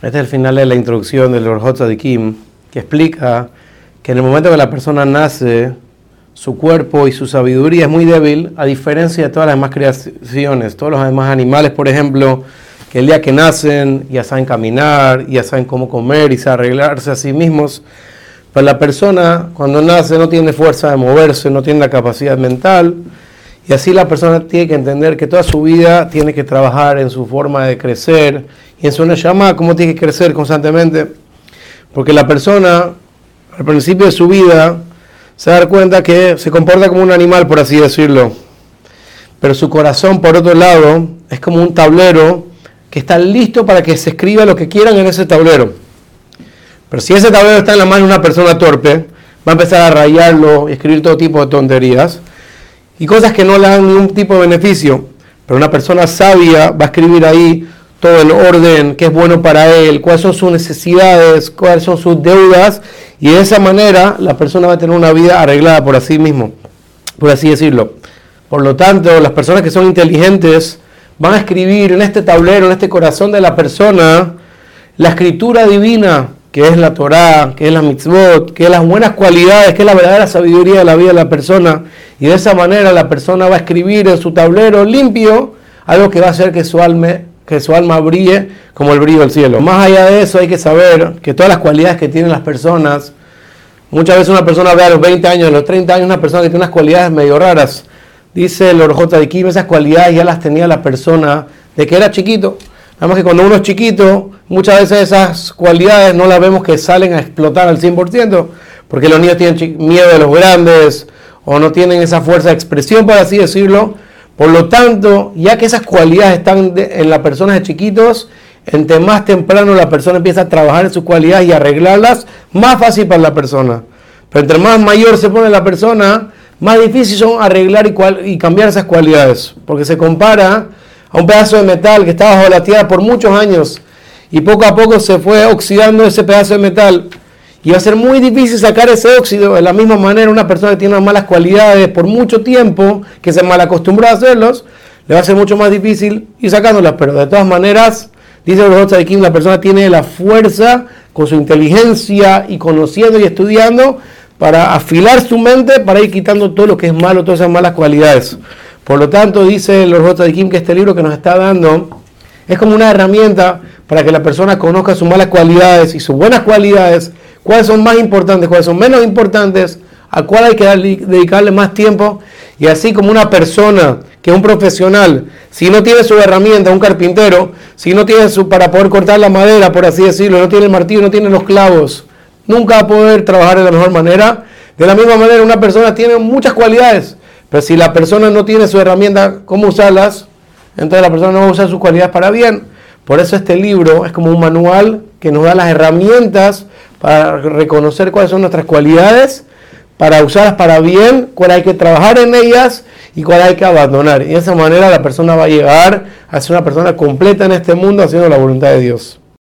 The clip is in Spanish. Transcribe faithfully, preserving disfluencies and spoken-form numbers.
Este es el final de la introducción del Orjot Tzadikim, que explica que en el momento que la persona nace, su cuerpo y su sabiduría es muy débil, a diferencia de todas las demás creaciones, todos los demás animales, por ejemplo, que el día que nacen ya saben caminar, ya saben cómo comer y arreglarse a sí mismos. Pero la persona cuando nace no tiene fuerza de moverse, no tiene la capacidad mental, y así la persona tiene que entender que toda su vida tiene que trabajar en su forma de crecer y en su neshama, cómo tiene que crecer constantemente, porque la persona al principio de su vida se da cuenta que se comporta como un animal, por así decirlo, pero su corazón, por otro lado, es como un tablero que está listo para que se escriba lo que quieran en ese tablero. Pero si ese tablero está en la mano de una persona torpe, va a empezar a rayarlo y escribir todo tipo de tonterías y cosas que no le dan ningún tipo de beneficio. Pero una persona sabia va a escribir ahí todo en orden, qué es bueno para él, cuáles son sus necesidades, cuáles son sus deudas, y de esa manera la persona va a tener una vida arreglada por así mismo, por así decirlo. Por lo tanto, las personas que son inteligentes van a escribir en este tablero, en este corazón de la persona, la escritura divina, que es la Torah, que es la mitzvot, que es las buenas cualidades, que es la verdadera sabiduría de la vida de la persona, y de esa manera la persona va a escribir en su tablero limpio algo que va a hacer que su alma que su alma brille como el brillo del cielo. Más allá de eso, hay que saber que todas las cualidades que tienen las personas, muchas veces una persona ve a los veinte años, a los treinta años, una persona que tiene unas cualidades medio raras. Dice el Orjot Tzadikim, esas cualidades ya las tenía la persona de que era chiquito. Nada más que cuando uno es chiquito, muchas veces esas cualidades no las vemos que salen a explotar al cien por ciento, porque los niños tienen miedo de los grandes, o no tienen esa fuerza de expresión, por así decirlo. Por lo tanto, ya que esas cualidades están de, en las personas de chiquitos, entre más temprano la persona empieza a trabajar en sus cualidades y arreglarlas, más fácil para la persona. Pero entre más mayor se pone la persona, más difícil son arreglar y, cual, y cambiar esas cualidades. Porque se compara a un pedazo de metal que está bajo la tierra por muchos años y poco a poco se fue oxidando ese pedazo de metal. Y va a ser muy difícil sacar ese óxido. De la misma manera, una persona que tiene unas malas cualidades por mucho tiempo, que se malacostumbró a hacerlos, le va a ser mucho más difícil ir sacándolas. Pero de todas maneras, dice el Orjot Tzadikim, la persona tiene la fuerza con su inteligencia y conociendo y estudiando para afilar su mente, para ir quitando todo lo que es malo, todas esas malas cualidades. Por lo tanto, dice el Orjot Tzadikim que este libro que nos está dando es como una herramienta para que la persona conozca sus malas cualidades y sus buenas cualidades, cuáles son más importantes, cuáles son menos importantes, a cuál hay que darle, dedicarle más tiempo. Y así como una persona que es un profesional, si no tiene su herramienta, un carpintero, si no tiene su para poder cortar la madera, por así decirlo, no tiene el martillo, no tiene los clavos, nunca va a poder trabajar de la mejor manera. De la misma manera, una persona tiene muchas cualidades, pero si la persona no tiene su herramienta, ¿cómo usarlas? Entonces la persona no va a usar sus cualidades para bien. Por eso este libro es como un manual que nos da las herramientas para reconocer cuáles son nuestras cualidades, para usarlas para bien, cuáles hay que trabajar en ellas y cuáles hay que abandonar. Y de esa manera la persona va a llegar a ser una persona completa en este mundo haciendo la voluntad de Dios.